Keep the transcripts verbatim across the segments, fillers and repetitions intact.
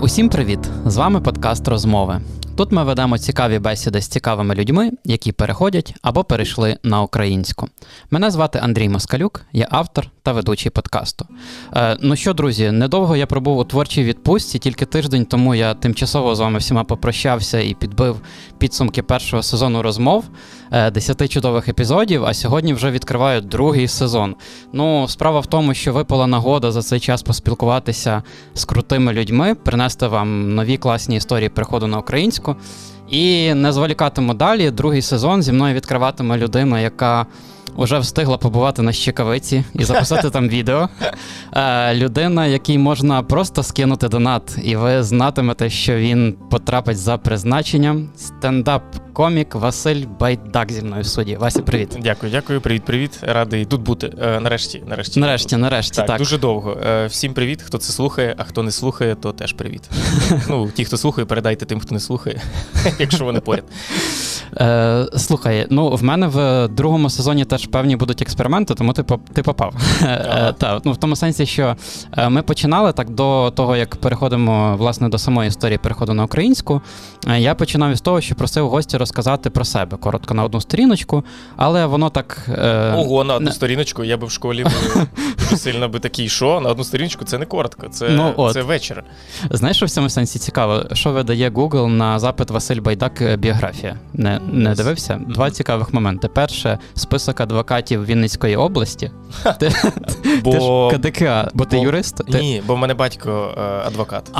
Усім привіт! З вами подкаст «Розмови». Тут ми ведемо цікаві бесіди з цікавими людьми, які переходять або перейшли на українську. Мене звати Андрій Москалюк, я автор та ведучий подкасту. Е, ну що, друзі, недовго я пробув у творчій відпустці, тільки тиждень тому я тимчасово з вами всіма попрощався і підбив підсумки першого сезону розмов, е, десяти чудових епізодів, а сьогодні вже відкриваю другий сезон. Ну, справа в тому, що випала нагода за цей час поспілкуватися з крутими людьми, принести вам нові класні історії приходу на українську. І не зволікатиму далі. Другий сезон зі мною відкриватиме людина, яка вже встигла побувати на Щекавиці і записати там відео. Е, людина, якій можна просто скинути донат, і ви знатимете, що він потрапить за призначенням. Стендап-комік Василь Байдак зі мною в суді. Вася, привіт. Дякую, дякую, привіт-привіт. Радий тут бути. Е, нарешті, нарешті. Нарешті, нарешті, так, так. Дуже довго. Е, всім привіт, хто це слухає, а хто не слухає, то теж привіт. Ну, ті, хто слухає, передайте тим, хто не слухає, якщо вони поряд. Е, слухай, ну в мене в другому сезоні теж певні будуть експерименти, тому ти, ти попав. Е, та, ну, в тому сенсі, що ми починали так до того, як переходимо власне до самої історії переходу на українську. Я починав із того, що просив гості розказати про себе. Коротко на одну сторіночку, але воно так... Е, Ого, на одну не... сторіночку, я би в школі дуже сильно би такий, що? На одну сторіночку це не коротко, це, ну, це вечір. Знаєш, що в цьому сенсі цікаво? Що видає Google на запит Василь Байдак біографія? Не Не дивився? Два цікавих моменти. Перше, список адвокатів Вінницької області. Ти ж КДКА, бо ти юрист? Ні, бо в мене батько адвокат.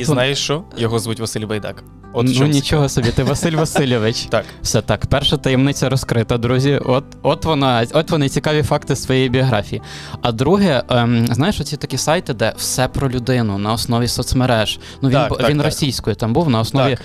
І знаєш що? Його звуть Василь Байдак. Ну нічого собі, ти Василь Васильович. Так. Все так, перша таємниця розкрита, друзі. От вони цікаві факти своєї біографії. А друге, знаєш, оці такі сайти, де все про людину на основі соцмереж. Ну він російською там був, на основі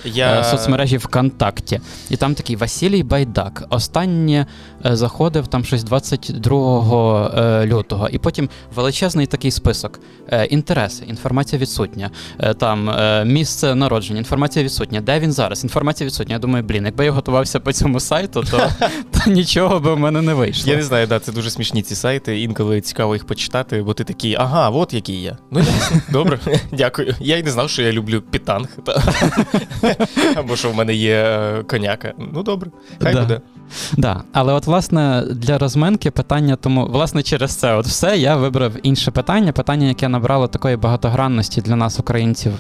соцмережі ВКонтакте. І там такий Василій Байдак. Останнє е, заходив там щось двадцять другого е, лютого. І потім величезний такий список. Е, інтереси, інформація відсутня. Е, там е, місце народження, інформація відсутня. Де він зараз? Інформація відсутня. Я думаю, блін, якби я готувався по цьому сайту, то, то нічого би в мене не вийшло. Я не знаю, да, це дуже смішні ці сайти. Інколи цікаво їх почитати, бо ти такий, ага, от який я. Ну, добре, дякую. Я й не знав, що я люблю пітанг. Або що в мене є коняка. Ну, добре, хай да. буде. Да. Але от, власне, для розминки питання тому, власне, через це от все я вибрав інше питання, питання, яке набрало такої багатогранності для нас, українців,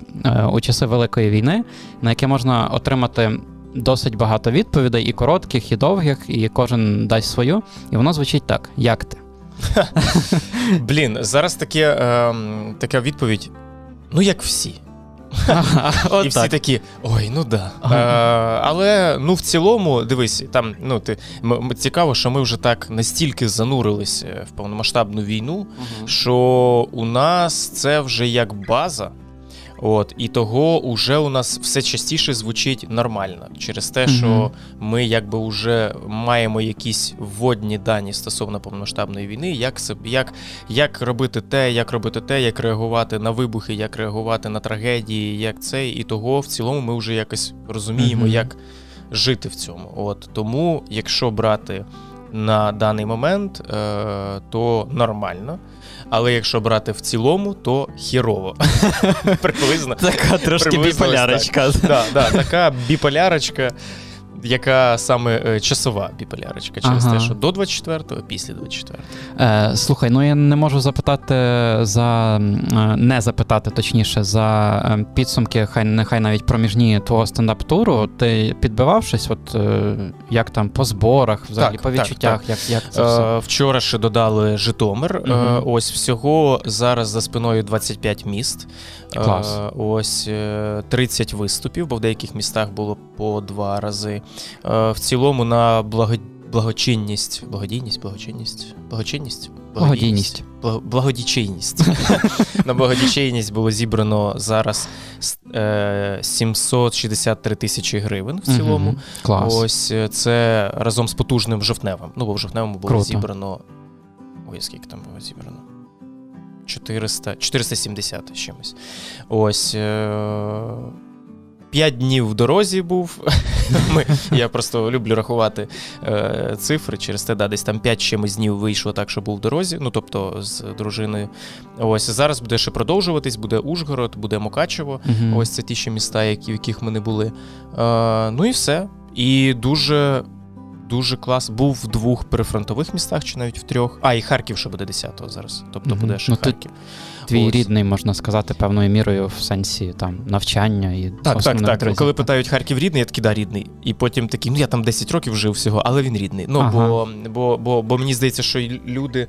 у часи Великої війни, на яке можна отримати досить багато відповідей, і коротких, і довгих, і кожен дасть свою. І воно звучить так. Як ти? Блін, зараз таке, е, така відповідь, ну, як всі. Ага, от і всі так. такі, ой, ну да. Ага. А, але, ну, в цілому, дивись, там, ну, ти, м- цікаво, що ми вже так настільки занурились в повномасштабну війну, ага. що у нас це вже як база, от, і того уже у нас все частіше звучить нормально. Через те, ага. що ми якби уже маємо якісь вводні дані стосовно повномасштабної війни, як, як, як робити те, як робити те, як реагувати на вибухи, як реагувати на трагедії, як це, і того в цілому ми вже якось розуміємо, ага. як жити в цьому. От, тому, якщо брати на даний момент, е, то нормально. Але якщо брати в цілому, то хірово. Приблизно. Така трошки біполярочка. Така біполярочка, яка саме часова біполярочка через те, що до двадцять четвертого, після двадцять четвертого. Слухай, ну я не можу запитати за... Не запитати, точніше, за підсумки, хай нехай навіть проміжні твого стендап-туру. Ти підбивав щось, от як там по зборах, взагалі по відчуттях? Як це все? Вчора ще додали Житомир. Ось всього зараз за спиною двадцять п'ять міст. Клас. Ось тридцять виступів, бо в деяких містах було по два рази. В цілому на благо... благочинність, благодійність, благочинність, благочинність, благодійність, благодійчинність. На благодійчинність було зібрано зараз сімсот шістдесят три тисячі гривень в цілому. Клас. Ось це разом з потужним жовтневим. Ну, бо в жовтневому було зібрано... Ой, скільки там було зібрано? чотириста, чотириста сімдесят чимось. Ось... п'ять днів в дорозі був. Ми, я просто люблю рахувати е, цифри. Через те, да, десь там п'ять чимось днів вийшло так, що був в дорозі. Ну, тобто з дружиною. Ось зараз буде ще продовжуватись, буде Ужгород, буде Мукачево. Угу. Ось це ті ще міста, які, в яких ми не були. Е, ну і все. І дуже... Дуже клас. Був в двох прифронтових містах, чи навіть в трьох. А, і Харків ще буде десятого зараз. Тобто mm-hmm. буде ще ну, Харків. Твій Ось. рідний, можна сказати, певною мірою в сенсі там навчання і так, так, так. Друзі. Коли питають Харків рідний, я такий, да, рідний. І потім такий, ну я там десять років жив всього, але він рідний. Ну, ага. бо, бо, бо, бо мені здається, що люди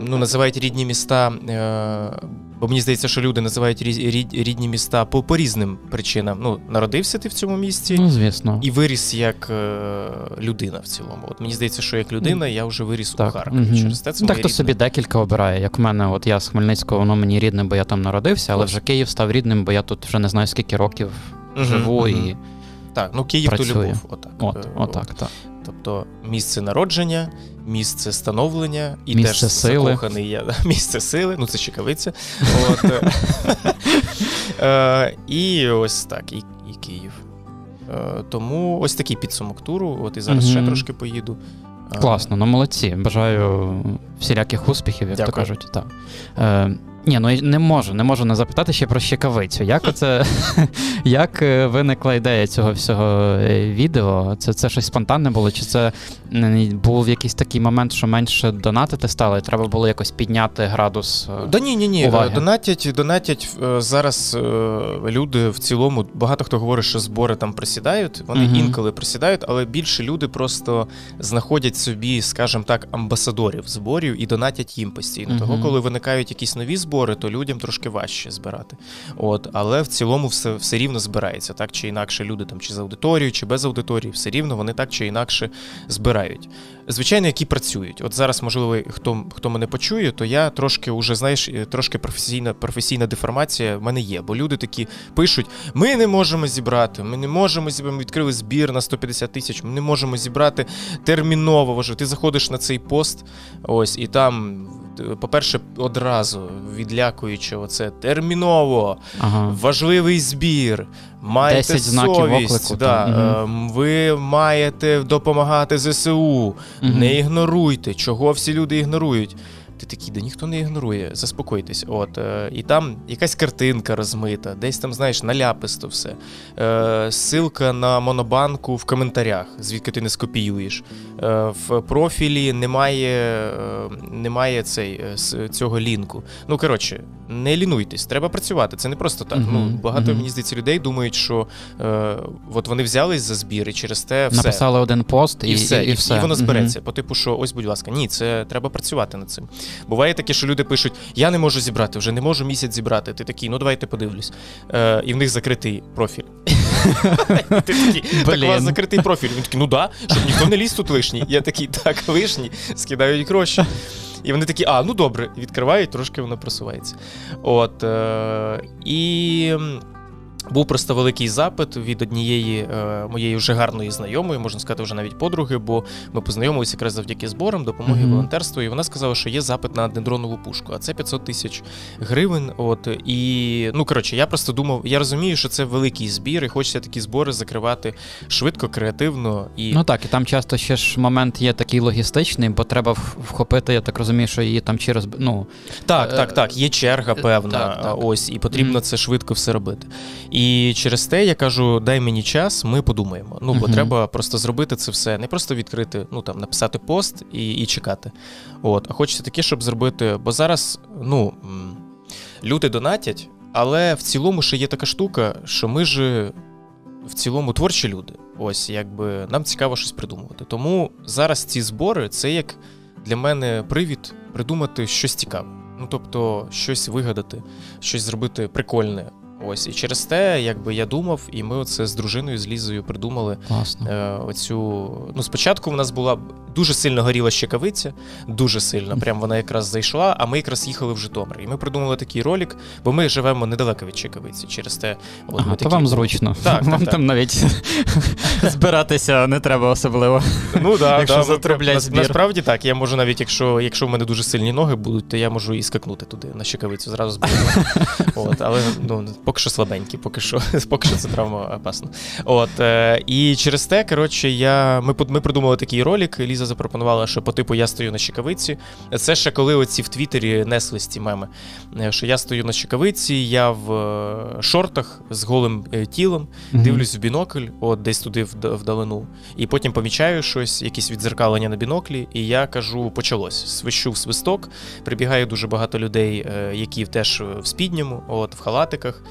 ну, називають рідні міста... Е- Бо мені здається, що люди називають рідні міста по, по різним причинам. Ну, народився ти в цьому місті, ну, звісно. І виріс як е, людина в цілому. От мені здається, що як людина я вже виріс так. у Харкові. Угу. Через те це моє рідне. Так, хто собі декілька обирає. Як в мене, от я з Хмельницького, воно мені рідне, бо я там народився, але Ось. вже Київ став рідним, бо я тут вже не знаю скільки років угу, живу угу. і Так, ну Київ працюю. То любов. Отак. От, отак, так. Тобто місце народження, місце становлення і місце теж сили. Закоханий я. Місце сили, ну це Щекавиця. І ось так, і Київ. Тому ось такий підсумок туру, от і зараз ще трошки поїду. Класно, ну молодці. Бажаю всіляких успіхів, як то кажуть. Ні, ну не можу, не можу не запитати ще про Щекавицю. Як оце, як виникла ідея цього всього відео? Це, це щось спонтанне було? Чи це був якийсь такий момент, що менше донатити стало і треба було якось підняти градус уваги? Да ні, ні, ні. Донатять, донатять зараз люди в цілому, багато хто говорить, що збори там присідають, вони угу. інколи присідають, але більше люди просто знаходять собі, скажімо так, амбасадорів зборів і донатять їм постійно. Угу. Того, коли виникають якісь нові збори, збори, то людям трошки важче збирати. От, але в цілому все, все рівно збирається, так чи інакше люди там чи з аудиторією, чи без аудиторії, все рівно вони так чи інакше збирають. Звичайно, які працюють. От зараз, можливо, хто, хто мене почує, то я трошки уже, знаєш, трошки професійна, професійна деформація в мене є, бо люди такі пишуть, ми не можемо зібрати, ми не можемо зібрати, ми відкрили збір на сто п'ятдесят тисяч, ми не можемо зібрати терміново. Ти заходиш на цей пост, ось, і там по-перше, одразу відлякуючи оце терміново, ага. важливий збір, маєте совість, оклику, да, угу. ви маєте допомагати ЗСУ, угу. не ігноруйте, чого всі люди ігнорують. Ти такий, да ніхто не ігнорує, заспокойтесь. От, е, і там якась картинка розмита, десь там, знаєш, наляписто все. Е, ссилка на монобанку в коментарях, звідки ти не скопіюєш. Е, в профілі немає, немає цей, цього лінку. Ну, коротше, не лінуйтесь, треба працювати, це не просто так. Mm-hmm. Ну, багато, mm-hmm. мені здається, людей думають, що е, от вони взялись за збір і через те все. Написали один пост і, і, все, і, і все. І воно збереться, mm-hmm. по типу, що ось, будь ласка, ні, це треба працювати над цим. Буває таке, що люди пишуть, я не можу зібрати, вже не можу місяць зібрати. Ти такий, ну давайте подивлюсь. Е, і в них закритий профіль. Ти такий, так у вас закритий профіль. Він такий, ну да, щоб ніхто не ліз тут лишній. Я такий, так, лишній, скидають гроші. І вони такі, а, ну добре, відкривають, трошки воно просувається. От, е, і... Був просто великий запит від однієї е, моєї вже гарної знайомої, можна сказати, вже навіть подруги, бо ми познайомилися якраз завдяки зборам, допомоги, mm-hmm. волонтерству, і вона сказала, що є запит на антидронову пушку, а це п'ятсот тисяч гривень, от, і, ну, коротше, я просто думав, я розумію, що це великий збір, і хочеться такі збори закривати швидко, креативно. І... Ну так, і там часто ще ж момент є такий логістичний, бо треба вхопити, я так розумію, що її там через, ну... Так, так, так, є черга певна, так, так. ось, і потрібно mm-hmm. це швидко все робити. І через те я кажу, дай мені час, ми подумаємо. Ну, бо uh-huh. треба просто зробити це все, не просто відкрити, ну, там, написати пост і, і чекати. От, а хочеться таке, щоб зробити, бо зараз, ну, люди донатять, але в цілому ще є така штука, що ми ж в цілому творчі люди. Ось, якби, нам цікаво щось придумувати. Тому зараз ці збори, це як для мене привід придумати щось цікаве. Ну, тобто, щось вигадати, щось зробити прикольне. Ось, і через те, якби я думав, і ми оце з дружиною, з Лізою придумали е, оцю... Ну, спочатку в нас була Дуже сильно горіла Щекавиця, дуже сильно, прям вона якраз зайшла, а ми якраз їхали в Житомир. І ми придумали такий ролик, бо ми живемо недалеко від Щекавиці, через те... От, ага, такі... то вам зручно. Так, вам так, там так. Навіть збиратися не треба особливо, ну, да, якщо да, затрублять збір. Насправді так, я можу навіть, якщо, якщо в мене дуже сильні ноги будуть, то я можу і скакнути туди, на Щекавицю, зразу збирати. От, але ну, поки що слабенькі, поки що, поки що це травма опасна. От, і через те, коротше, я... ми, ми придумали такий ролик, Ліза запропонувала, що по типу я стою на Щекавиці. Це ще коли оці в Твіттері неслись ці меми, що я стою на Щекавиці, я в шортах з голим тілом, mm-hmm. дивлюсь в бінокль, от десь туди вдалину, і потім помічаю щось, якісь відзеркалення на біноклі, і я кажу, почалось, свищу в свисток, прибігає дуже багато людей, які теж в спідньому, от в халатиках,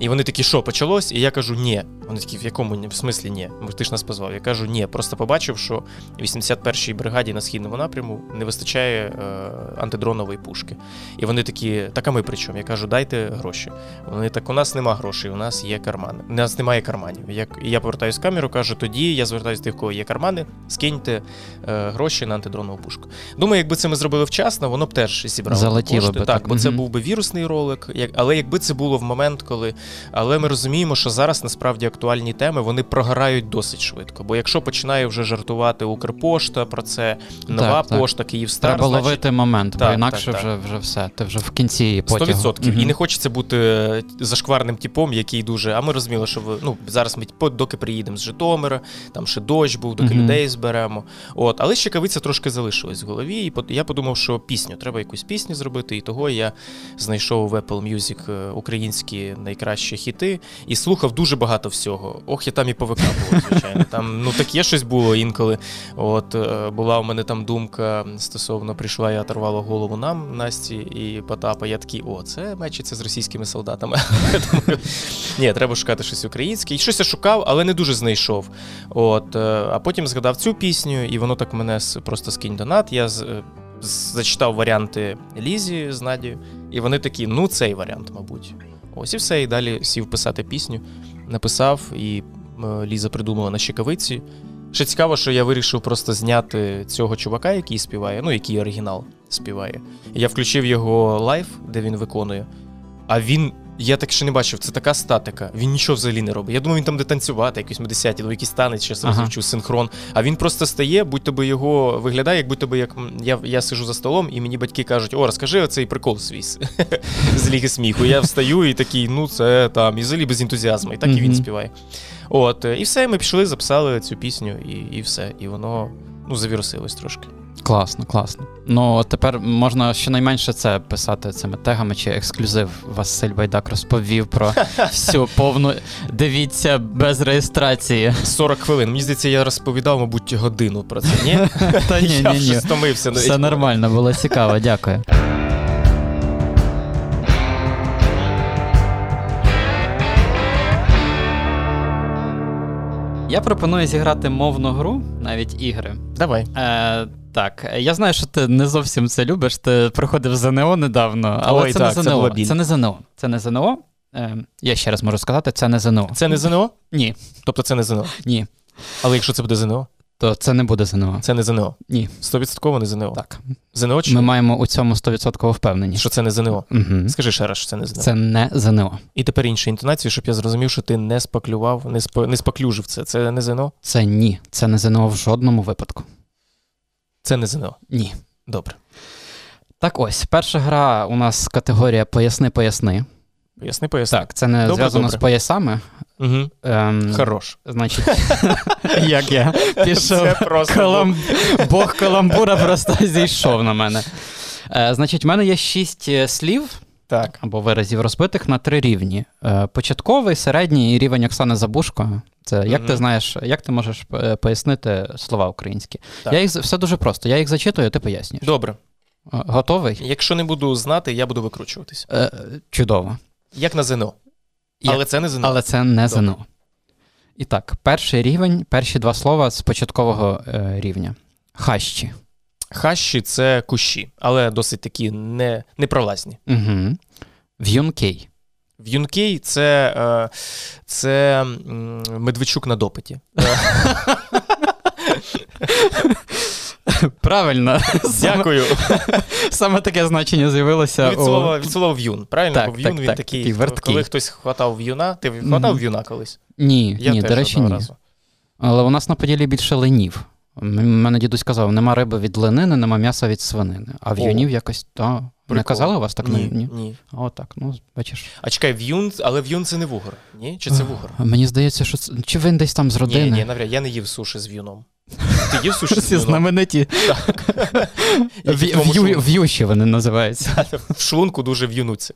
і вони такі, що, почалось? І я кажу, ні. Вони такі, в якому в смислі ні? Ти ж нас позвав. Я кажу, ні, просто побачив, що вісімдесят перший першій бригаді на східному напряму не вистачає е, антидронової пушки. І вони такі, так а ми при чому? Я кажу, дайте гроші. Вони так, у нас нема грошей, у нас є кармани. У нас немає карманів. Я, я повертаюсь в камеру, кажу, тоді я звертаюся до тих, у кого є кармани, скиньте е, гроші на антидронову пушку. Думаю, якби це ми зробили вчасно, воно б теж зібрало залетіло кошти. Би, так, так, бо mm-hmm. це був би вірусний ролик, як, але якби це було в момент, коли... Але ми розуміємо, що зараз насправді актуальні теми, вони програють досить швидко. Бо якщо починає вже жартувати Укрпошта, про це нова так, пошта, Київстар. Треба значить... ловити момент, так, бо інакше так, так. Вже, вже все, ти вже в кінці потягу. сто відсотків. Угу. І не хочеться бути зашкварним типом, який дуже... А ми розуміли, що ви... ну, зараз ми доки приїдемо з Житомира, там ще дощ був, доки угу. людей зберемо. От. Але Щекавиця трошки залишилась в голові, і я подумав, що пісню, треба якусь пісню зробити, і того я знайшов в Apple Music українські найкращі хіти, і слухав дуже багато всього. Ох, я там і ПВК було, звичайно. Там, ну, таке щось було інколи. От. Була у мене там думка стосовно прийшла, я оторвала голову нам, Насті і Потапа. Я такий, о, це мечиться з російськими солдатами. Ні, треба шукати щось українське. І щось я шукав, але не дуже знайшов. От, а потім згадав цю пісню, і воно так мене просто скинь донат. Я зачитав варіанти Лізі з Надією, і вони такі, ну цей варіант, мабуть. Ось і все, і далі сів писати пісню. Написав, і Ліза придумала на Щекавиці. Ще цікаво, що я вирішив просто зняти цього чувака, який співає, ну, який оригінал співає. Я включив його лайв, де він виконує, а він, я так ще не бачив, це така статика, він нічого взагалі не робить. Я думав, він там де танцювати, якийсь медесяті, ну, якийсь танець, щас ага. розвивчу, синхрон, а він просто стає, будь-то би його виглядає, як будь-то би, як я, я сижу за столом, і мені батьки кажуть, о, розкажи оцей прикол свій з Ліги сміху. Я встаю і такий, ну, це там, і взагалі без ентузіазму, і так і він співає. От, і все, ми пішли, записали цю пісню, і, і все. І воно, ну, завірусилось трошки. Класно, класно. Ну, тепер можна щонайменше це писати цими тегами, чи ексклюзив Василь Байдак розповів про всю повну... Дивіться, без реєстрації. сорок хвилин. Мені здається, я розповідав, мабуть, годину про це, ні? Та ні, ні, ні. Я вже стомився. Все нормально, було цікаво, дякую. Я пропоную зіграти мовну гру, навіть ігри. Давай. Е, так, я знаю, що ти не зовсім це любиш, ти проходив ЗНО недавно, але Ой, це, так, не ЗНО. Це, це не ЗНО. Це не ЗНО. Е, я ще раз можу сказати, це не ЗНО. Це не ЗНО? Ні. Тобто це не ЗНО? Ні. Але якщо це буде ЗНО? То це не буде ЗНО. Це не ЗНО? Ні. сто відсотків не ЗНО? Так. ЗНО чи? Ми маємо у цьому сто відсотків впевненість. Що це не ЗНО? Угу. Скажи ще раз, що це не ЗНО. Це не ЗНО. І тепер інша інтонація, щоб я зрозумів, що ти не спаклював, не, сп... не спаклюжив це. Це не ЗНО? Це ні. Це не ЗНО в жодному випадку. Це не ЗНО? Ні. Добре. Так ось, перша гра у нас категорія «Поясни-поясни». Поясни-поясни. Так, це не зв'язано з поясами. Угу. Ем, Хорош. Значить, як я пішов, колам... бог каламбура просто зійшов на мене. Е, значить, в мене є шість слів, так. або виразів розбитих на три рівні. Е, початковий, середній і рівень Оксани Забушко. Це як угу. ти знаєш, як ти можеш пояснити слова українські? Так. Я їх, все дуже просто, я їх зачитую, а ти пояснюєш. Добре. Готовий? Якщо не буду знати, я буду викручуватись. Е, чудово. Як на ЗНО. Як... Але це не ЗНО. Але це не ЗНО. І так, перший рівень, перші два слова з початкового е, рівня. Хащі. Хащі – це кущі, але досить такі не, непролазні. Угу. В'юнкей. В'юнкей – це, е, це Медведчук на допиті. Правильно. Дякую. Саме таке значення з'явилося. Від слова, від слова в'юн, правильно? Так, в'юн, так, він так, такий, такий верткий. Коли хтось хватав в'юна, ти хватав mm-hmm. в'юна колись? Ні, я ні, до речі, ні. Разу. Але у нас на Поділлі більше ленів. Мене дідусь казав, нема риби від ленини, нема м'яса від свинини. А в'юнів якось, та, не казали у вас так? Ні, ні. ні. О, так, ну, бачиш. А чекай, в'юн, але в'юн це не вугор, ні? Чи це вугор? Мені здається, що це, чи він десь там з родини? Ні, ні, навряд, я не їв суші з в'юном. Ти їв суші з в'юном? Ці знамениті. В'юші вони називаються. В шлунку дуже в'юнуться.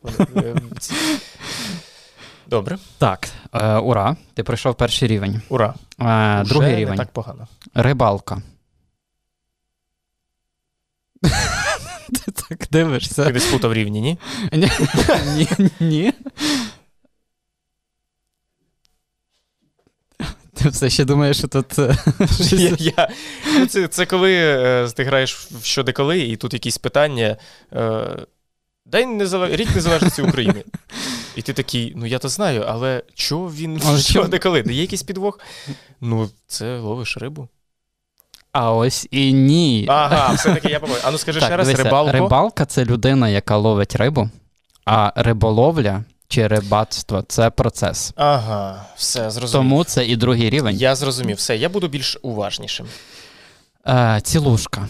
Добре. Так, е, ура, ти пройшов перший рівень. Ура. Е, другий не рівень. Так погано. Рибалка. Ти так дивишся. Ти десь путав рівні, ні? Ні, ні. Ти все ще думаєш, що тут... я, я... Це, це коли е, ти граєш в щодеколи, і тут якісь питання. Е, Дай незав... рік незалежності України. І ти такий, ну я то знаю, але чого він, що деколи? Де є якийсь підвох? Ну, це ловиш рибу. А ось і ні. Ага, все-таки я побачу. А ну скажи так, ще раз, дивися, рибалку. Рибалка – це людина, яка ловить рибу, а риболовля чи рибацтво – це процес. Ага, все, зрозумів. Тому це і другий рівень. Я зрозумів, все, я буду більш уважнішим. Е, цілушка.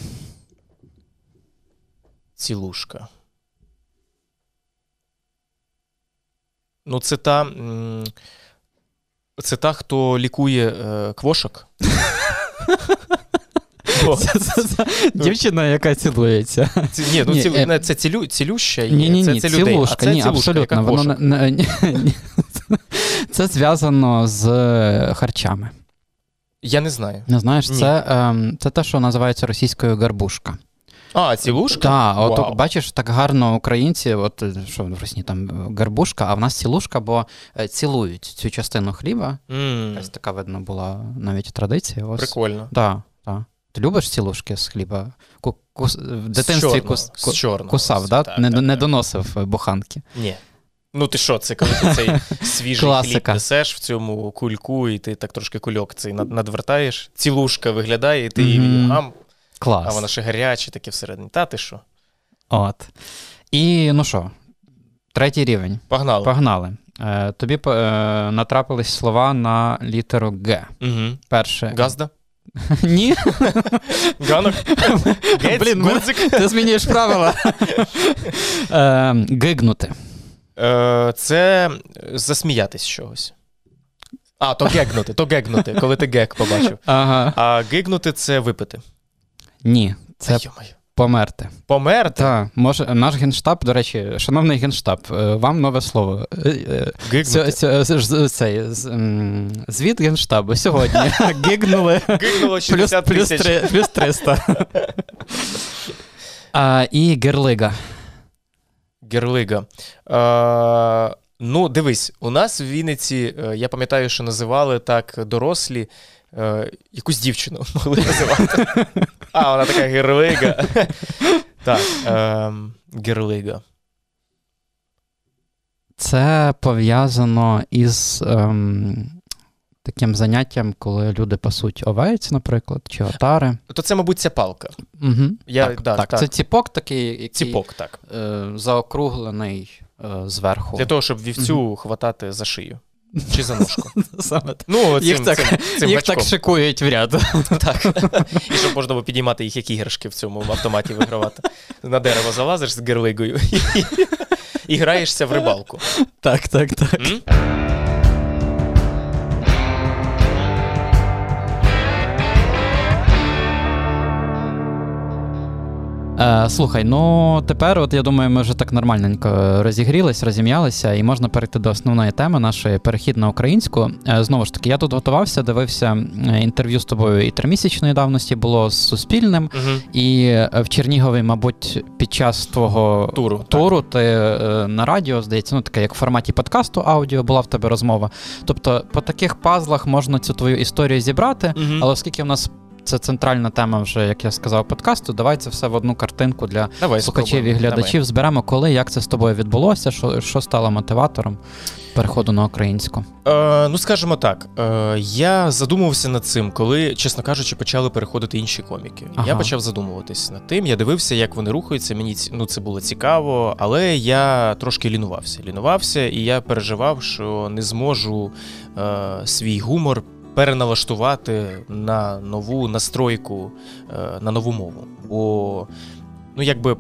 Цілушка. Ну, це та, це та, хто лікує е, квошок. Дівчина, яка цілується. Ні, ну це цілюща, це людей, а це цілушка, яка квошок. Це зв'язано з харчами. Я не знаю. Не знаєш, це те, що називається російською гарбушка. А, цілушка? Так, от Вау. Бачиш, так гарно українці, от що в Росії там гарбушка, а в нас цілушка, бо цілують цю частину хліба. Mm. Якась така, видно, була навіть традиція. Ось. Прикольно. Так, так. Ти любиш цілушки з хліба? Кус... В дитинстві кус... кусав, да? так? Не, так, не так. Доносив буханки. Ні. Ну ти що, це коли ти цей свіжий класика. Хліб несеш в цьому кульку, і ти так трошки кульок цей надвертаєш, цілушка виглядає, і ти її mm. гам. Клас. А вона ще гаряча, таке всередині. Та ти що? От. І, ну що, третій рівень. Погнали. Погнали. Е, тобі е, натрапились слова на літеру Г. Угу. Перше. Газда? Ні. Ганок? Блін, гудзик? Ти змінюєш правила. е, гигнути. Е, це засміятись з чогось. А, то гегнути, то гегнути, коли ти гег побачив. Ага. А гигнути – це випити. Ні, це померти. Померти? Так. Може, наш Генштаб, до речі, шановний Генштаб, вам нове слово. Гигнути. Ц, ц, цей, звіт Генштабу сьогодні. Гигнули. Гигнуло шістдесят тисяч. Плюс триста. а, і герлига. Герлига. А, ну, дивись, у нас в Вінниці, я пам'ятаю, що називали так дорослі, якусь дівчину могли називати. А, вона така герлига. Так, ем, герлига. Це пов'язано із ем, таким заняттям, коли люди пасуть овець, наприклад, чи отари. То це, мабуть, ця палка. Угу. Я, так, да, так, так, це ціпок такий, який ціпок, так. Е, заокруглений е, зверху. Для того, щоб вівцю угу. хватати за шию. Чи за ножку. Ну, цим, їх так, цим, цим їх так шикують в ряд. Так. І щоб можна було підіймати їх як іграшки в цьому автоматі вигравати. На дерево залазиш з герлигою і, і граєшся в рибалку. Так, так, так. М? Е, слухай, ну тепер, от я думаю, ми вже так нормальненько розігрілись, розім'ялися, і можна перейти до основної теми нашої перехід на українську. Е, знову ж таки, я тут готувався, дивився інтерв'ю з тобою і тримісячної давності було з Суспільним, угу. і в Чернігові, мабуть, під час твого туру, туру ти е, на радіо, здається, ну таке, як в форматі подкасту аудіо, була в тебе розмова. Тобто, по таких пазлах можна цю твою історію зібрати, угу. але оскільки в нас Це центральна тема вже, як я сказав, подкасту. Давай це все в одну картинку для давай, слухачів і глядачів. Давай. Зберемо, коли, як це з тобою відбулося, що, що стало мотиватором переходу на українську. Е, ну, скажімо так, е, я задумувався над цим, коли, чесно кажучи, почали переходити інші коміки. Ага. Я почав задумуватись над тим, я дивився, як вони рухаються, мені ну, це було цікаво, але я трошки лінувався. Лінувався, і я переживав, що не зможу е, свій гумор переналаштувати на нову настройку, на нову мову. Бо, ну, якби,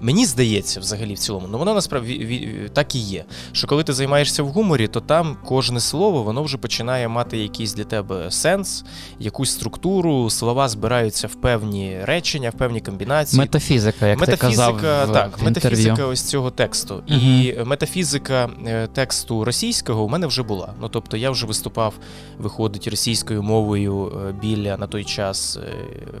мені здається, взагалі, в цілому, ну, воно, насправді, так і є, що коли ти займаєшся в гуморі, то там кожне слово, воно вже починає мати якийсь для тебе сенс, якусь структуру, слова збираються в певні речення, в певні комбінації. Метафізика, як метафізика, ти казав в, так, в інтерв'ю. Метафізика ось цього тексту. Угу. І метафізика тексту російського у мене вже була. Ну, тобто, я вже виступав, виходить, російською мовою біля, на той час,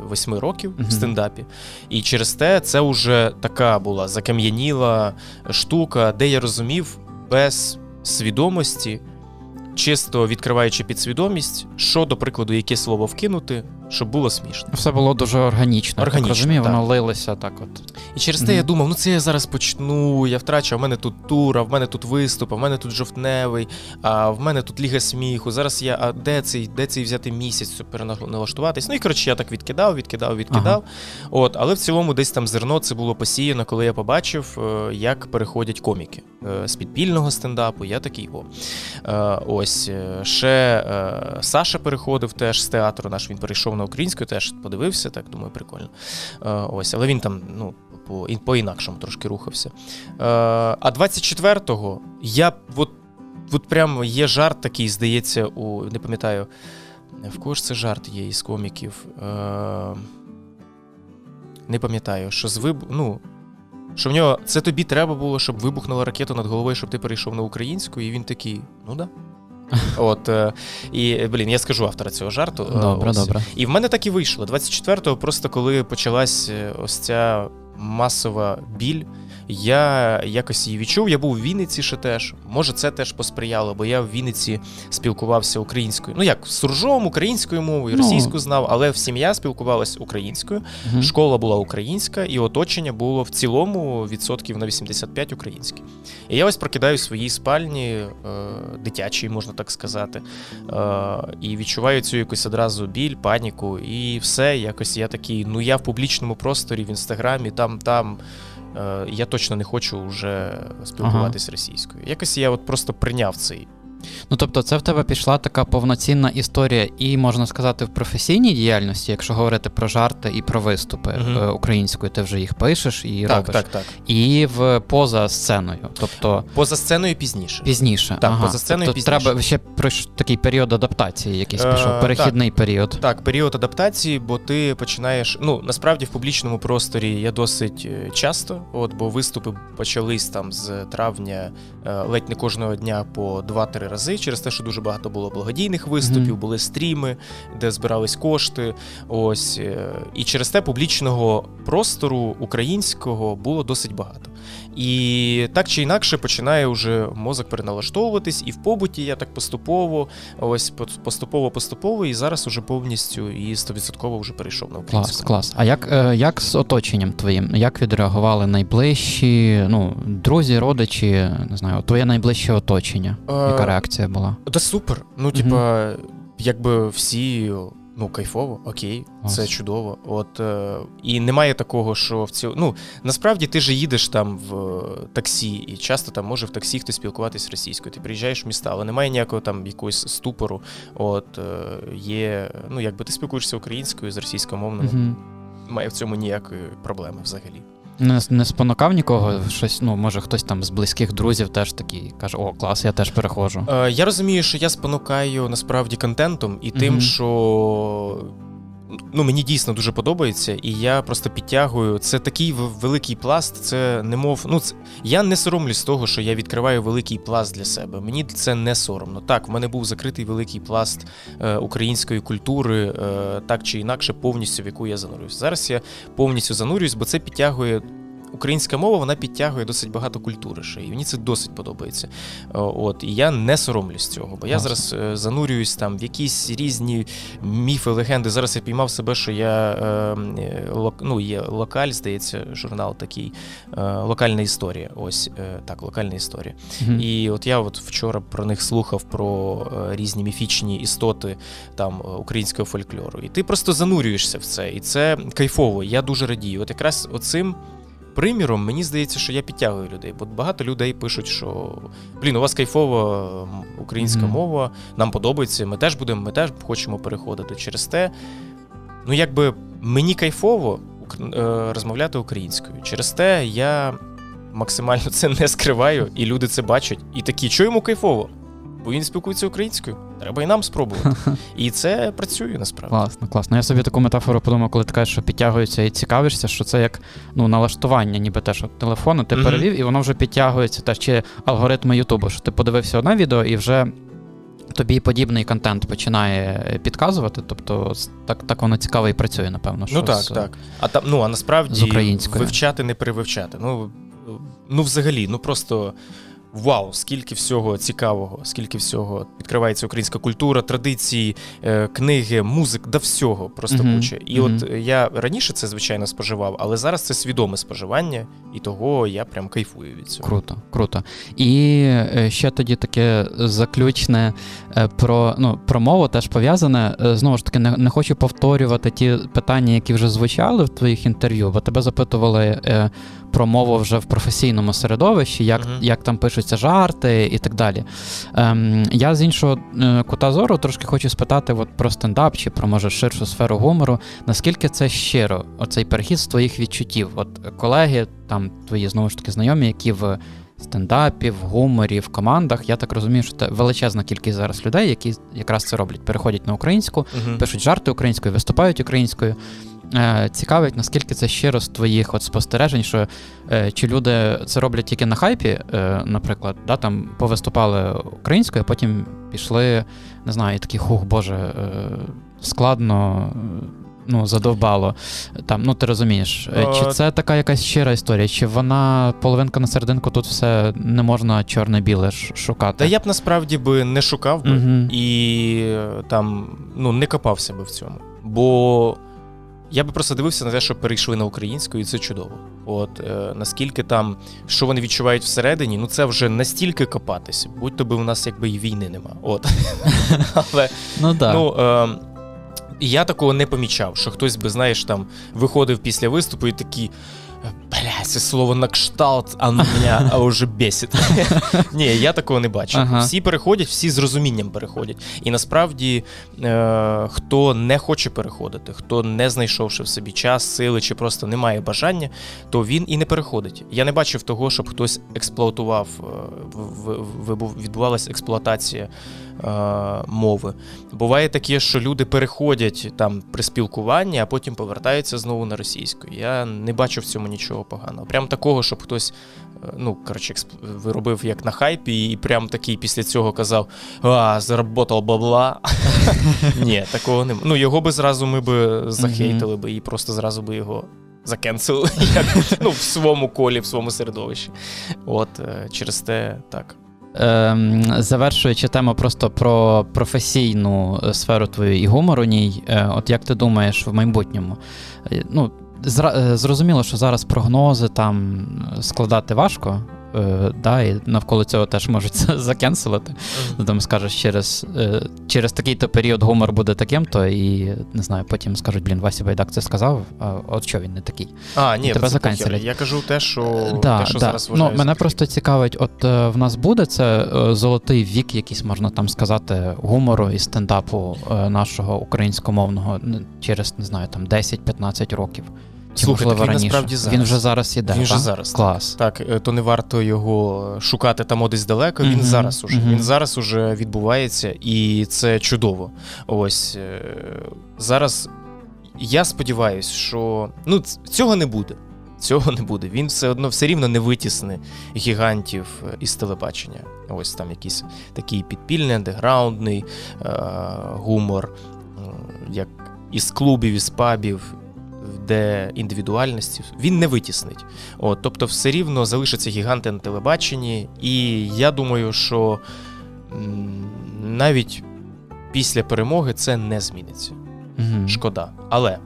восьми років угу. в стендапі. І через те це вже така була закам'яніла штука, де я розумів без свідомості, чисто відкриваючи підсвідомість, що, до прикладу, яке слово вкинути, щоб було смішно. Все було дуже органічно, органічно так розумію, так. Воно лилося так от. І через те mm. я думав, ну це я зараз почну, я втрачу, а в мене тут тур, а в мене тут виступ, а в мене тут жовтневий, а в мене тут ліга сміху, зараз я, а де цей, де цей взяти місяць, щоб переналаштуватись. Ну і, коротше, я так відкидав, відкидав, відкидав. Ага. От, але в цілому десь там зерно це було посіяно, коли я побачив, як переходять коміки з підпільного стендапу, я такий, о. Ось, ще Саша переходив теж з театру наш, він перейшов на українську, теж подивився, так, думаю, прикольно. Ось, але він там, ну, по-інакшому трошки рухався. А двадцять четвертого я, от, от прям є жарт такий, здається, у, не пам'ятаю, в кого ж це жарт є із коміків, не пам'ятаю, що з виб... ну, що в нього, це тобі треба було, щоб вибухнула ракета над головою, щоб ти перейшов на українську, і він такий, ну да. От, і, блін, я скажу автора цього жарту. Добре, ось. Добре. І в мене так і вийшло. двадцять четвертого, просто коли почалась ось ця масова біль, я якось її відчув. Я був в Вінниці ще теж. Може, це теж посприяло, бо я в Вінниці спілкувався українською. Ну, як, суржом, українською мовою, російську ну. знав, але сім'я спілкувалась українською, угу. школа була українська, і оточення було в цілому відсотків на вісімдесят п'ять українське. І я ось прокидаю в своїй спальні, е, дитячій, можна так сказати, е, і відчуваю цю якусь одразу біль, паніку, і все, якось я такий, ну, я в публічному просторі, в Інстаграмі, там, там, я точно не хочу вже спілкуватись ага. російською. Якось я от просто прийняв цей. Ну, тобто це в тебе пішла така повноцінна історія і, можна сказати, в професійній діяльності, якщо говорити про жарти і про виступи угу. українською, ти вже їх пишеш і так, робиш. Так, так, так. І в поза сценою, тобто... Поза сценою пізніше. Пізніше, так, ага. поза сценою тобто пізніше. Треба ще такий період адаптації якийсь пішов, е, перехідний так, період. Так, період адаптації, бо ти починаєш... Ну, насправді, в публічному просторі я досить часто, от, бо виступи почались там з травня, ледь не кожного дня по два-три рази, через те, що дуже багато було благодійних виступів, mm-hmm. були стріми, де збирались кошти, ось. І через те публічного простору українського було досить багато. І так чи інакше починає вже мозок переналаштовуватись, і в побуті я так поступово, ось поступово-поступово, і зараз уже повністю і сто відсотків вже перейшов на українську. Клас, клас. А як, як з оточенням твоїм? Як відреагували найближчі, ну, друзі, родичі, не знаю, твоє найближче оточення? Яка реакція була? Та супер. Ну, типа, mm-hmm. якби всі... Ну, кайфово, окей, Ось. Це чудово. От, е, і немає такого, що в цілому. Ну, насправді ти же їдеш там в таксі, і часто там може в таксі хтось спілкуватись російською. Ти приїжджаєш в міста, але немає ніякого там якогось ступору. От, е, є, ну, якби ти спілкуєшся українською з російськомовною, угу. немає в цьому ніякої проблеми взагалі. Не, не спонукав нікого? Щось, ну, може, хтось там з близьких друзів теж такий каже, о, клас, я теж перехожу. Е, я розумію, що я спонукаю, насправді, контентом і тим, mm-hmm. що... Ну, мені дійсно дуже подобається, і я просто підтягую. Це такий великий пласт, це немов... Ну, це... Я не соромлюсь того, що я відкриваю великий пласт для себе. Мені це не соромно. Так, в мене був закритий великий пласт е, української культури, е, так чи інакше, повністю в яку я занурююсь. Зараз я повністю занурююсь, бо це підтягує українська мова, вона підтягує досить багато культури ще, і мені це досить подобається. От, і я не соромлюсь цього, бо я а, зараз е, занурююсь там в якісь різні міфи, легенди. Зараз я піймав себе, що я, е, лок, ну, є локаль, здається, журнал такий, е, локальна історія, ось, е, так, локальна історія. Mm-hmm. І от я от вчора про них слухав, про е, різні міфічні істоти там українського фольклору. І ти просто занурюєшся в це, і це кайфово, я дуже радію. От якраз оцим приміром, мені здається, що я підтягую людей, бо багато людей пишуть, що блін, у вас кайфова українська mm-hmm. мова, нам подобається, ми теж будемо, ми теж хочемо переходити через те. Ну, якби мені кайфово розмовляти українською. Через те я максимально це не скриваю, і люди це бачать. І такі, що йому кайфово? Бо він спілкується українською, треба і нам спробувати. І це працює насправді. Класно, класно. Я собі таку метафору подумав, коли ти кажеш, що підтягується і цікавишся, що це як ну, налаштування, ніби те, що телефону ти mm-hmm. перевів, і воно вже підтягується, та ще алгоритми Ютубу, що ти подивився одне відео і вже тобі подібний контент починає підказувати, тобто так, так воно цікаво і працює, напевно. Що ну так, з, так. А, там, ну, а насправді вивчати, не перевивчати. Ну, ну взагалі, ну просто... Вау, скільки всього цікавого, скільки всього відкривається українська культура, традиції, книги, музика, да всього просто куча. Mm-hmm. І mm-hmm. от я раніше це, звичайно, споживав, але зараз це свідоме споживання, і того я прям кайфую від цього. Круто, круто. І ще тоді таке заключне про, ну, про мову теж пов'язане. Знову ж таки, не, не хочу повторювати ті питання, які вже звучали в твоїх інтерв'ю, бо тебе запитували про мову вже в професійному середовищі, як, mm-hmm. як там пишуть жарти і так далі. Ем, я з іншого е, кута зору трошки хочу спитати от, про стендап чи про, може, ширшу сферу гумору. Наскільки це щиро, оцей перехід з твоїх відчуттів? От колеги, там твої, знову ж таки, знайомі, які в стендапі, в гуморі, в командах, я так розумію, що це величезна кількість зараз людей, які якраз це роблять. Переходять на українську, угу. пишуть жарти українською, виступають українською. Цікавить, наскільки це щиро з твоїх от спостережень, що е, чи люди це роблять тільки на хайпі, е, наприклад, да, там повиступали українською, а потім пішли, не знаю, і такі, хух, боже, е, складно, ну, задовбало, там, ну, ти розумієш. Е, чи це така якась щира історія, чи вона половинка на серединку, тут все не можна чорне-біле шукати? Та я б насправді би не шукав би угу. і там, ну, не копався би в цьому, бо я би просто дивився на те, що перейшли на українську, і це чудово. От е, наскільки там, що вони відчувають всередині, ну це вже настільки копатися, будь-то би у нас якби і війни нема. От. Але, ну, да. ну, е, я такого не помічав, що хтось би, знаєш, там, виходив після виступу і такий, бля, це слово на кшталт, а мене вже бесить. Ні, я такого не бачу. Ага. Всі переходять, всі з розумінням переходять. І насправді, е- хто не хоче переходити, хто не знайшовши в собі час, сили чи просто не має бажання, то він і не переходить. Я не бачив того, щоб хтось експлуатував, в- в- відбувалася експлуатація е- мови. Буває таке, що люди переходять там при спілкуванні, а потім повертаються знову на російську. Я не бачу в цьому нічого поганого. Прям такого, щоб хтось, ну, коротше, виробив як на хайпі і прям такий після цього казав, а, заработав бабла. Ні, такого немає. Ну, його би зразу ми би захейтили би і просто зразу би його закенсили, ну, в своєму колі, в своєму середовищі. От, через те, так. Завершуючи тему просто про професійну сферу твою і гумор у ній, от як ти думаєш в майбутньому? Ну, зрозуміло, що зараз прогнози там складати важко, е, да, і навколо цього теж можуть закенселити. Mm-hmm. Там скажеш, через, е, через такий-то період гумор буде таким-то, і, не знаю, потім скажуть, блін, Васі Байдак це сказав, а от що він не такий. А, ні, тебе закенселять. Я кажу те, що, да, те, що да. зараз вважаю. Ну, мене просто цікавить, от е, в нас буде це е, золотий вік якийсь, можна там сказати, гумору і стендапу е, нашого українськомовного через, не знаю, там десять-п'ятнадцять років. Слухай, такий насправді зараз. Він вже зараз іде. Він вже зараз. Клас. Так, так, то не варто його шукати там десь далеко, він mm-hmm. зараз уже. Mm-hmm. Він зараз уже відбувається, і це чудово. Ось, зараз я сподіваюся, що ну, цього не буде. Цього не буде. Він все одно все рівно не витісне гігантів із телебачення. Ось там якийсь такий підпільний, андеграундний е- гумор, е- як із клубів, із пабів, де індивідуальності, він не витіснить. От, тобто все рівно залишаться гіганти на телебаченні, і я думаю, що навіть після перемоги це не зміниться. Угу. Шкода. Але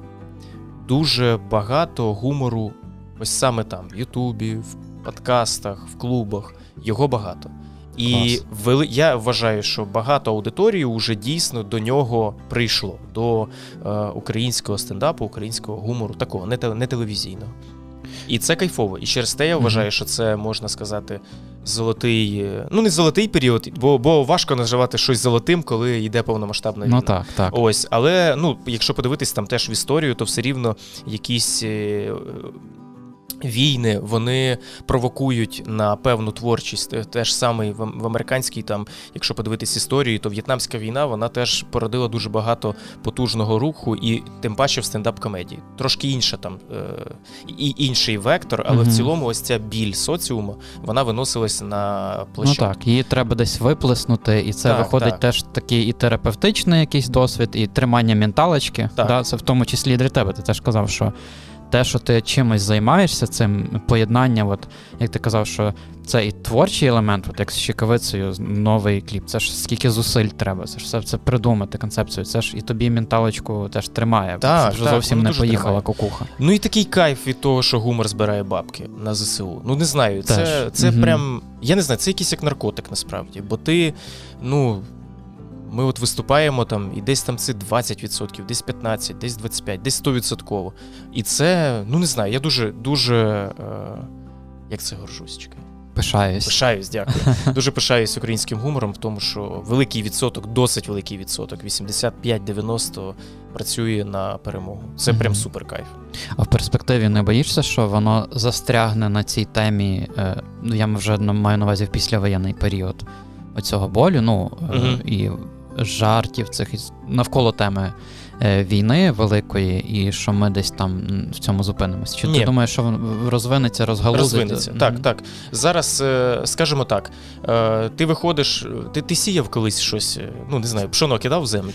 дуже багато гумору ось саме там, в Ютубі, в подкастах, в клубах, його багато. І вели... я вважаю, що багато аудиторії вже дійсно до нього прийшло, до е, українського стендапу, українського гумору, такого, не, те... не телевізійного. І це кайфово. І через те я вважаю, що це, можна сказати, золотий, ну не золотий період, бо, бо важко називати щось золотим, коли йде повномасштабна війна. Ну так, так. Ось, але, ну, якщо подивитись там теж в історію, то все рівно якісь... війни, вони провокують на певну творчість. Теж саме в американській, там, якщо подивитись історію, то в'єтнамська війна, вона теж породила дуже багато потужного руху і тим паче в стендап-комедії. Трошки інша там, і інший вектор, але mm-hmm. в цілому ось ця біль соціуму, вона виносилась на площадку. Ну так, її треба десь виплеснути, і це так, виходить так. теж такий і терапевтичний якийсь досвід, і тримання менталочки. Да? Це в тому числі і для тебе. Ти теж казав, що те, що ти чимось займаєшся, цим поєднання, от, як ти казав, що це і творчий елемент, от, як з Щекавицею, новий кліп, це ж скільки зусиль треба, це ж все це придумати, концепцію, це ж і тобі менталочку теж тримає, так, це ж так, зовсім не поїхала кукуха. Ну і такий кайф від того, що гумор збирає бабки на ЗСУ, ну не знаю, це, це, це угу. прям, я не знаю, це якийсь як наркотик насправді, бо ти, ну... Ми от виступаємо там, і десь там це двадцять відсотків, десь п'ятнадцять відсотків, десь двадцять п'ять відсотків, десь сто відсотків. І це, ну не знаю, я дуже-дуже, е, як це горжусь, чекай. Пишаюсь. Пишаюсь, дякую. Дуже пишаюсь українським гумором в тому, що великий відсоток, досить великий відсоток, вісімдесят п'ять - дев'яносто працює на перемогу. Це mm-hmm. прям супер кайф. А в перспективі не боїшся, що воно застрягне на цій темі, е, ну я вже маю на увазі в післявоєнний період оцього болю, ну, е, mm-hmm. і... жартів цих навколо теми е, війни великої, і що ми десь там в цьому зупинимося? Чи Ні. ти думаєш, що розвинеться, розгалузиться? Розвинеться, так, mm-hmm. так. Зараз, е, скажімо так, е, ти виходиш, ти, ти сіяв колись щось, ну не знаю, пшоно кидав в землю?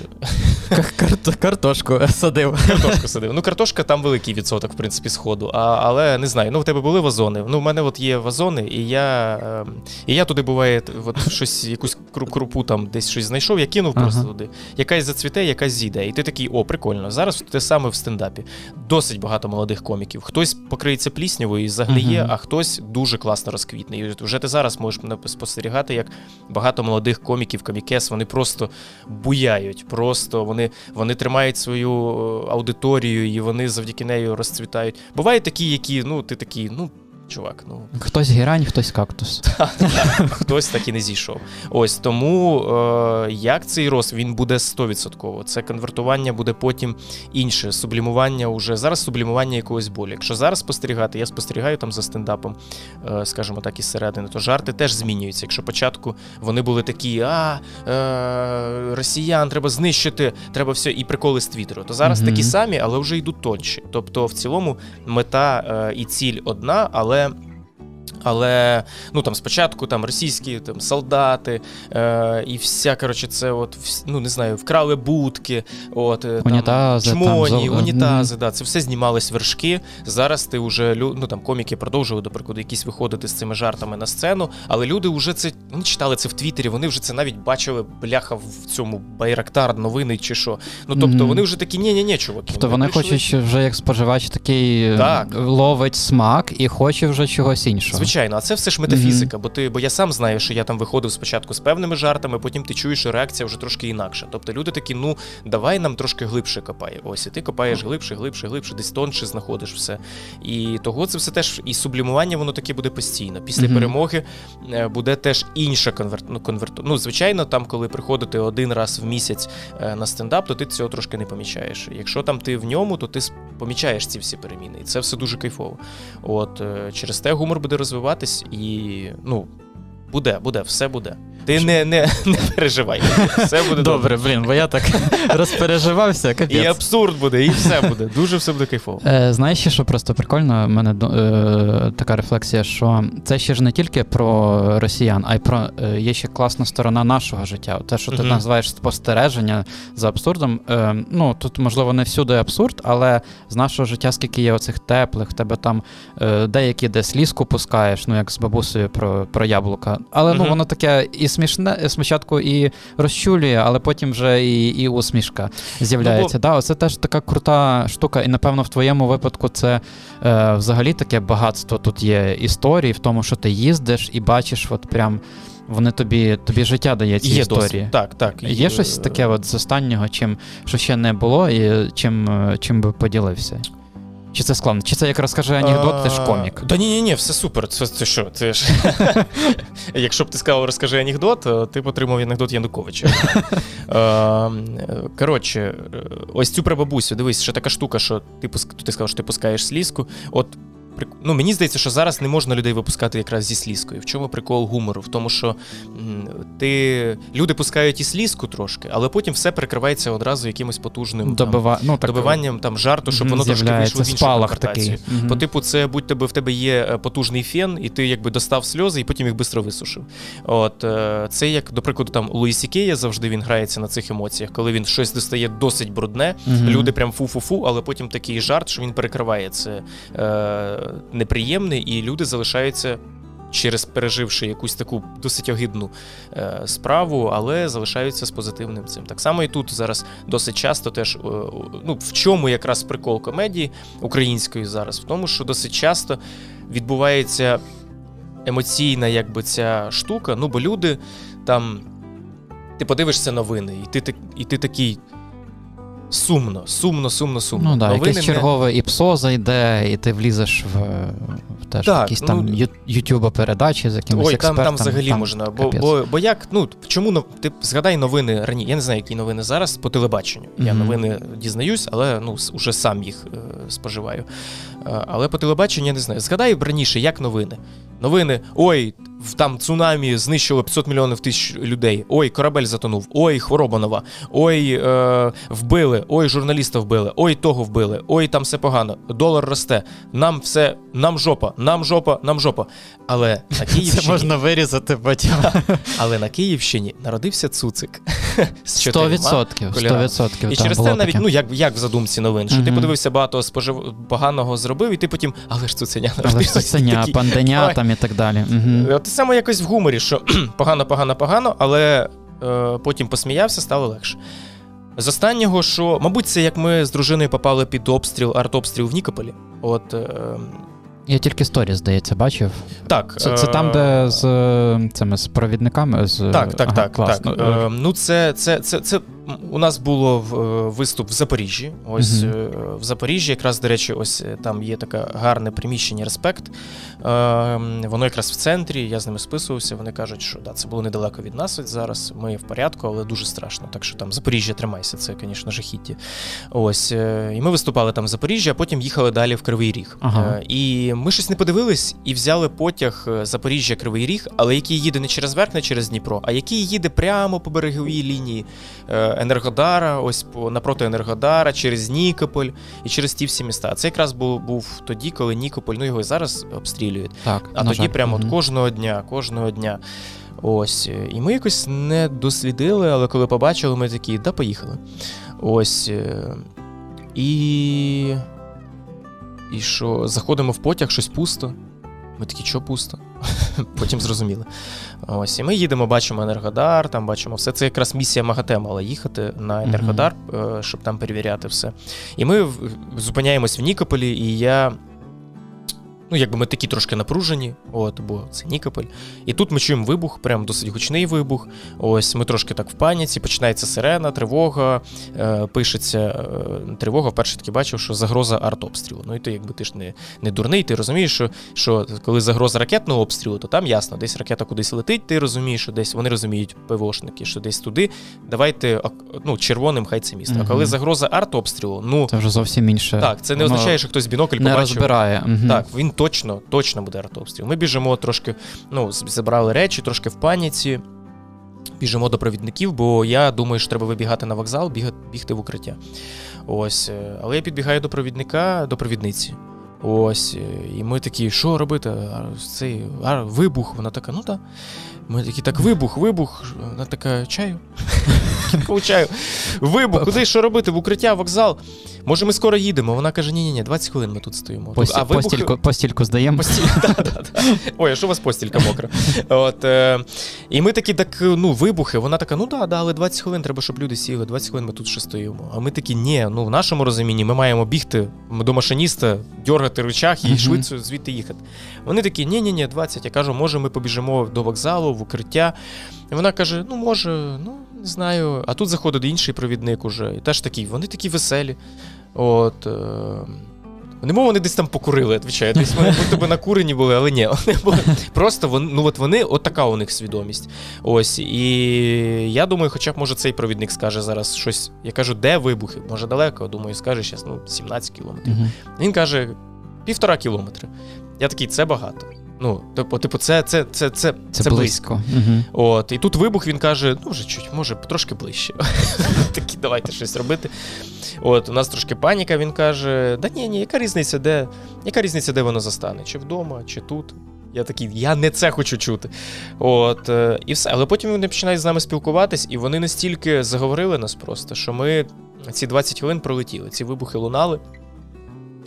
Картошку садив. Картошку садив. Ну картошка там великий відсоток, в принципі, сходу, а, але не знаю, ну в тебе були вазони? Ну в мене от є вазони, і я, е, і я туди буває от, щось, якусь крупу там десь щось знайшов, я кинув ага. просто туди. Якась зацвіте, якась зійде. І ти такий, о, прикольно, зараз те саме в стендапі. Досить багато молодих коміків. Хтось покриється пліснявою і загліє, uh-huh. а хтось дуже класно розквітне. І вже ти зараз можеш спостерігати, як багато молодих коміків, комікес, вони просто буяють, просто вони, вони тримають свою аудиторію, і вони завдяки нею розцвітають. Бувають такі, які, ну, ти такий, ну, чувак, ну... Хтось герань, хтось кактус. Так, так, хтось так і не зійшов. Ось, тому е- як цей рост, він буде сто відсотків. Це конвертування буде потім інше, сублімування уже. Зараз сублімування якогось болі. Якщо зараз спостерігати, я спостерігаю там за стендапом, е- скажімо так, із середини, то жарти теж змінюються. Якщо початку вони були такі, а, е- росіян треба знищити, треба все, і приколи з Твіттеру, то зараз mm-hmm. такі самі, але вже йдуть тонші. Тобто, в цілому, мета е- і ціль одна, але Але, але ну, там, спочатку там, російські там, солдати е, і вся, коротше, це, от, ну, не знаю, вкрали будки, от, унітази, там, чмоні, там, унітази, mm. да, це все знімались вершки. Зараз ти вже, ну, там, коміки продовжували, до прикладу, якісь виходити з цими жартами на сцену, але люди вже це, вони читали це в Твіттері, вони вже це навіть бачили, бляха, в цьому Байрактар новини чи що. Ну, тобто, mm. вони вже такі, ні-ні-ні, чуваки. Тобто, вони прийшли. Хочуть вже, як споживач, такий так. ловить смак і хоче вже чогось іншого. Звичайно, а це все ж метафізика, mm-hmm. бо ти, бо я сам знаю, що я там виходив спочатку з певними жартами, потім ти чуєш, що реакція вже трошки інакша. Тобто люди такі, ну, давай нам трошки глибше копає. Ось, і ти копаєш глибше, глибше, глибше, десь тонше знаходиш все. І того це все теж, і сублімування воно таке буде постійно. Після mm-hmm. перемоги буде теж інша конверт, ну, конверт, ну, звичайно, там, коли приходити один раз в місяць на стендап, то ти цього трошки не помічаєш. Якщо там ти в ньому, то ти помічаєш ці всі переміни. І це все дуже кайфово. От, через те гумор буде розвиватися. І, ну, Буде, буде, все буде. Ти не, не, не переживай. Все буде добре. Добре, блін, бо я так розпереживався, капець. І абсурд буде, і все буде. Дуже все буде кайфово. Е, знаєш, що просто прикольно, в мене е, така рефлексія, що це ще ж не тільки про росіян, а й про е, є ще класна сторона нашого життя. Те, що ти угу. називаєш спостереження за абсурдом, е, ну, тут, можливо, не всюди абсурд, але з нашого життя скільки є оцих теплих, тебе там е, деякі десь ліску пускаєш, ну, як з бабусею про, про яблука. Але, угу. ну, воно таке і смішне, спочатку і розчулює, але потім вже і, і усмішка з'являється. Ну, бо... да, оце теж така крута штука, і, напевно, в твоєму випадку це е, взагалі таке багатство тут є історії, в тому, що ти їздиш і бачиш, от прям вони тобі, тобі життя дає ці є історії. Досить. Так, так. Є, є щось таке от з останнього, чим, що ще не було, і чим, чим би поділився? Чи це складно? Чи це як розкаже анекдот, ти ж комік? Та ні-ні-ні, все супер. Це, це що? Це ж... Якщо б ти сказав розкажи анекдот, ти б отримав анекдот Януковича. Коротше, ось цю прабабусю, дивись, ще така штука, що ти, пуск... ти сказав, що ти пускаєш слізку. От, ну, мені здається, що зараз не можна людей випускати якраз зі слізкою. В чому прикол гумору? В тому, що ти... люди пускають і слізку трошки, але потім все перекривається одразу якимось потужним Добива... там, ну, так... добиванням там, жарту, щоб воно трошки вийшло в іншу конвертацію. Угу. По типу це, будь тебе, в тебе є потужний фен, і ти якби достав сльози, і потім їх швидко висушив. От, це як, до прикладу, там, у Луїсі Кея завжди він грається на цих емоціях, коли він щось достає досить брудне, угу. люди прям фу-фу-фу, але потім такий жарт, що він перекриває це неприємний, і люди залишаються, через переживши якусь таку досить огидну е, справу, але залишаються з позитивним цим. Так само і тут зараз досить часто теж, е, ну, в чому якраз прикол комедії української зараз? В тому, що досить часто відбувається емоційна якби ця штука, ну, бо люди там, ти подивишся новини, і ти, і ти такий Сумно, сумно, сумно, сумно. Ну, да, новини якесь чергове не... і ПСО зайде, і ти влізеш в, в теж так, якісь ну... там ютюба-передачі з якимось експертом. Ой, там, там взагалі там можна. Бо, бо, бо як, ну, чому, ти згадай новини раніше, я не знаю, які новини зараз, по телебаченню. Я mm-hmm. новини дізнаюсь, але, ну, уже сам їх е, споживаю. Е, але по телебаченню я не знаю. Згадай раніше, як новини. Новини, ой, там цунамі знищило п'ятсот мільйонів тисяч людей, ой, корабель затонув, ой, хвороба нова, ой, е, вбили, ой, журналіста вбили, ой, того вбили, ой, там все погано, долар росте, нам все, нам жопа, нам жопа, нам жопа. Але на Київщині... Це можна вирізати потім. Але на Київщині народився цуцик. сто відсотків, сто відсотків. І через це навіть, ну, як, як в задумці новин, що ти подивився багато спожив... поганого зробив, і ти потім, але ж цуценя народився. Але ж цуценя, панденя там і так далі. Те саме якось в гуморі, що погано, погано, погано, але е, потім посміявся, стало легше. З останнього, що, мабуть, це як ми з дружиною попали під обстріл, артобстріл в Нікополі. От, е, я тільки сторіс, здається, бачив. Так. Це, це там, де з цими з провідниками? З... Так, так, ага, так. Класно. Так. Е, ну, це, це, це, це у нас було виступ в Запоріжжі. Ось mm-hmm. в Запоріжжі, якраз, до речі, ось там є таке гарне приміщення «Респект». Е, воно якраз в центрі, я з ними списувався, вони кажуть, що да, це було недалеко від нас, ось зараз ми в порядку, але дуже страшно. Так що там Запоріжжя, тримайся, це, звісно, жахіття. Ось. Е, і ми виступали там в Запоріжжі, а потім їхали далі в Кривий Ріг. Ага. Е, і ми щось не подивились і взяли потяг Запоріжжя-Кривий Ріг, але який їде не через верх, не через Дніпро, а який їде прямо по береговій лінії Енергодара, ось напроти Енергодара, через Нікополь і через ті всі міста. Це якраз був, був тоді, коли Нікополь, ну його і зараз обстрілюють, так, а тоді жаль. Прямо mm-hmm. от кожного дня, кожного дня. Ось. І ми якось не дослідили, але коли побачили, ми такі, да, поїхали. Ось. І... І що, заходимо в потяг, щось пусто. Ми такі, що пусто? Потім зрозуміли. Ось, і ми їдемо, бачимо Енергодар, там бачимо все. Це якраз місія МАГАТЕ мала їхати на Енергодар, mm-hmm. щоб там перевіряти все. І ми зупиняємось в Нікополі, і я... Ну, якби ми такі трошки напружені, от, бо це Нікополь. І тут ми чуємо вибух, прям досить гучний вибух. Ось, ми трошки так в паніці, починається сирена, тривога, е, пишеться е, тривога. Вперше таки бачив, що загроза артобстрілу. Ну, і ти, якби ти ж не, не дурний, ти розумієш, що, що коли загроза ракетного обстрілу, то там ясно, десь ракета кудись летить, ти розумієш, що десь, вони розуміють, ПВОшники, що десь туди, давайте, ну, червоним хай це місто. Угу. А коли загроза артобстрілу, ну... Це вже зовсім інше. Так, це не означає, що хтось бінокль побачив. Не розбирає. Угу. Так, він точно, точно буде артобстріл. Ми біжимо трошки, ну, забрали речі, трошки в паніці. Біжимо до провідників, бо я думаю, що треба вибігати на вокзал, бігти в укриття. Ось. Але я підбігаю до провідника, до провідниці. Ось. І ми такі, що робити? Цей вибух. Вона така, ну так. Ми такі, так, вибух, вибух. Вона така, чаю. Чаю. Вибух, куди, що робити? В укриття, вокзал. Може, ми скоро їдемо? Вона каже, ні-ні-ні, двадцять хвилин ми тут стоїмо. Пості... А вибух... постільку, постільку здаємо. Постіль... да, да, да. Ой, а що у вас постілька мокра? От, е... І ми такі, так, ну, вибухи. Вона така, ну да, да, але двадцять хвилин треба, щоб люди сіли. двадцять хвилин ми тут ще стоїмо. А ми такі, ні, ну, в нашому розумінні ми маємо бігти до машиніста, дьоргати ручах і швидко звідти їхати. Вони такі, ні-ні-ні, двадцять. Я кажу, може, ми побіжимо до вокзалу, в укриття. І вона каже, ну, може, ну, не знаю. А тут заходить інший провідник уже. І теж такий, вони такі веселі. От, немов вони десь там покурили, відповідаю. Десь вони будь-то накурені були, але ні. Вони були. Просто вони, ну, от вони, от така у них свідомість. Ось, і я думаю, хоча б, може, цей провідник скаже зараз щось. Я кажу, де вибухи? Може, далеко? Думаю, скаже, щас, ну, сімнадцять кілометрів. Uh-huh. Він каже, півтора кілометри. Я такий, це багато. Ну, типу, це, це, це, це, це, це близько. близько. Угу. От, і тут вибух, він каже, ну, вже чуть, може, трошки ближче. Такі, давайте щось робити. От, у нас трошки паніка, він каже, да ні, ні, яка різниця, де, яка різниця, де воно застане, чи вдома, чи тут. Я такий, я не це хочу чути. От, і все. Але потім вони починають з нами спілкуватись, і вони настільки заговорили нас просто, що ми ці двадцять хвилин пролетіли, ці вибухи лунали.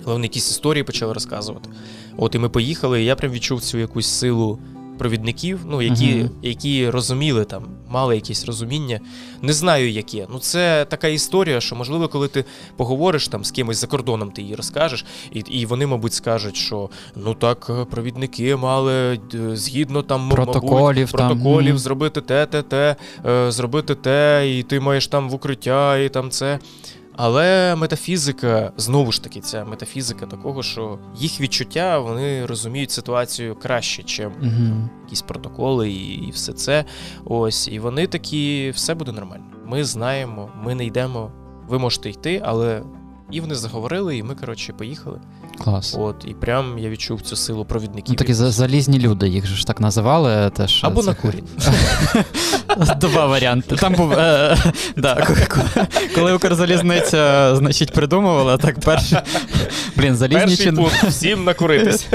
Але вони якісь історії почали розказувати. От, і ми поїхали, і я прям відчув цю якусь силу провідників, ну, які, uh-huh. які розуміли там, мали якесь розуміння. Не знаю, яке. Ну, це така історія, що, можливо, коли ти поговориш там з кимось за кордоном, ти її розкажеш, і, і вони, мабуть, скажуть, що, ну, так, провідники мали згідно там, протоколів, мабуть, протоколів там, зробити те, те, те, зробити те, і ти маєш там в укриття, і там це... Але метафізика, знову ж таки, ця метафізика такого, що їх відчуття, вони розуміють ситуацію краще, чим угу. якісь протоколи і, і все це. Ось, і вони такі, все буде нормально. Ми знаємо, ми не йдемо, ви можете йти, але і вони заговорили, і ми, коротше, поїхали. Клас. От, і прям я відчув цю силу провідників. Ну, такі залізні люди, їх же ж так називали теж. Або на курі. Два варіанти. Там був, коли Укрзалізниця, значить, придумувала, так перший, блін, залізні чи... Перший пункт, всім накуритись.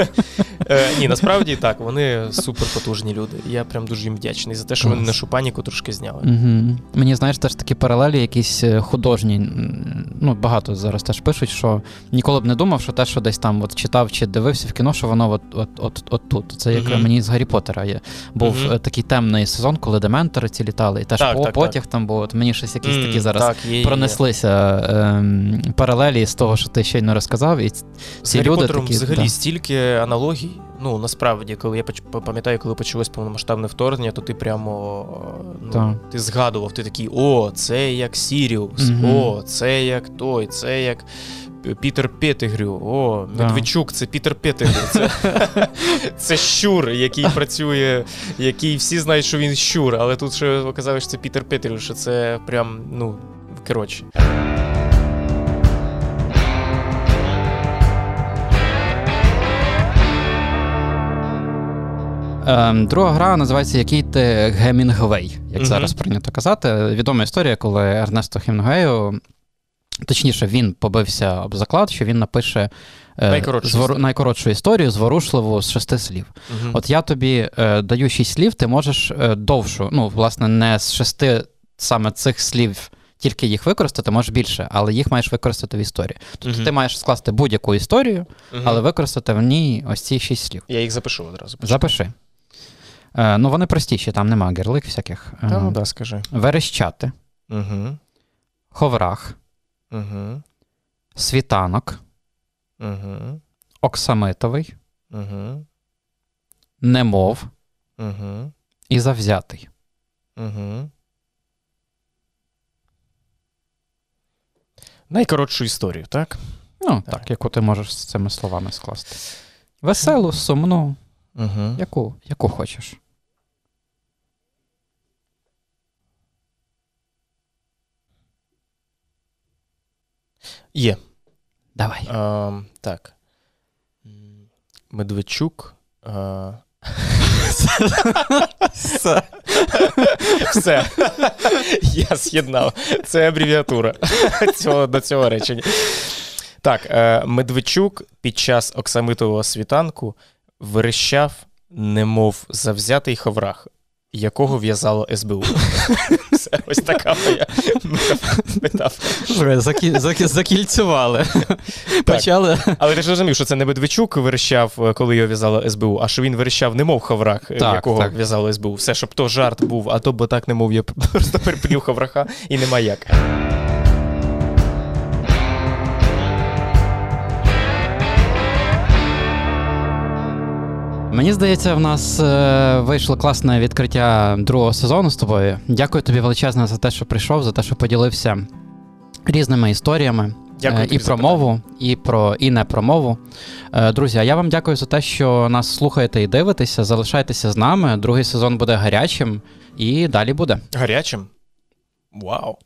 Ні, насправді так, вони суперпотужні люди. Я прям дуже їм вдячний за те, що вони нашу паніку трошки зняли. Мені, знаєш, теж такі паралелі якісь художні, ну, багато зараз теж пишуть, що ніколи б не думав, що те, що десь там от читав чи дивився в кіно, що воно от, от, от, от тут. Це як mm-hmm. мені з Гаррі Поттера є. Був mm-hmm. такий темний сезон, коли дементори ці літали, і теж так, по, так, потяг так. там був. От мені щось якісь mm, такі зараз так, є, пронеслися є. Е, паралелі з того, що ти щойно розказав. І ці з Гаррі люди Поттером такі, взагалі та... стільки аналогій. Ну, насправді, коли я пам'ятаю, коли почалось повномасштабне вторгнення, то ти прямо, ну, ти згадував, ти такий, о, це як Сіріус, mm-hmm. о, це як той, це як... Пітер Петтигрю, о, Медведчук, це Пітер Петтигрю, це, це щур, який працює, який всі знають, що він щур, але тут ще оказалось, що це Пітер Петтигрю, що це прям, ну, коротше. Друга гра називається «Який ти Гемінгвей», як mm-hmm. зараз прийнято казати. Відома історія, коли Ернесту Гемінгвею, точніше, він побився об заклад, що він напише е, найкоротшу, звор... історію. найкоротшу історію, зворушливу, з шести слів. Угу. От я тобі е, даю шість слів, ти можеш е, довшу, ну, власне, не з шести саме цих слів тільки їх використати, можеш більше, але їх маєш використати в історії. Тобто угу. ти маєш скласти будь-яку історію, угу. але використати в ній ось ці шість слів. Я їх запишу одразу. Почну. Запиши. Е, ну, вони простіші, там нема гірлик всяких. Та, е, ну, да, скажи. Верещати. Угу. Ховрах. Угу. Світанок. Угу. Оксамитовий. Угу. Немов. Угу. І завзятий. Угу. Найкоротшу історію, так? Ну, так. так, яку ти можеш з цими словами скласти. Веселу, сумну. Угу. Яку, яку хочеш. Є. Давай. А, так. Медведчук. Е... Все. Все. Я з'єднав. Це абревіатура цього, до цього речення. Так, Медведчук під час оксамитового світанку верещав, немов завзятий ховрах, якого в'язало ес бе у. Все, ось така моя метафора. Закільцювали. Почали. Але ти ж розумів, що це не Медведчук верещав, коли його в'язало ес бе у, а що він верещав, немов ховрах, якого в'язало ес бе у. Все, щоб то жарт був, а то бо так немов я просто переплю ховраха і нема як. Мені здається, в нас вийшло класне відкриття другого сезону з тобою. Дякую тобі величезне за те, що прийшов, за те, що поділився різними історіями. Дякую і про мову, і про і не про мову. Друзі, а я вам дякую за те, що нас слухаєте і дивитеся. Залишайтеся з нами. Другий сезон буде гарячим і далі буде. Гарячим? Вау!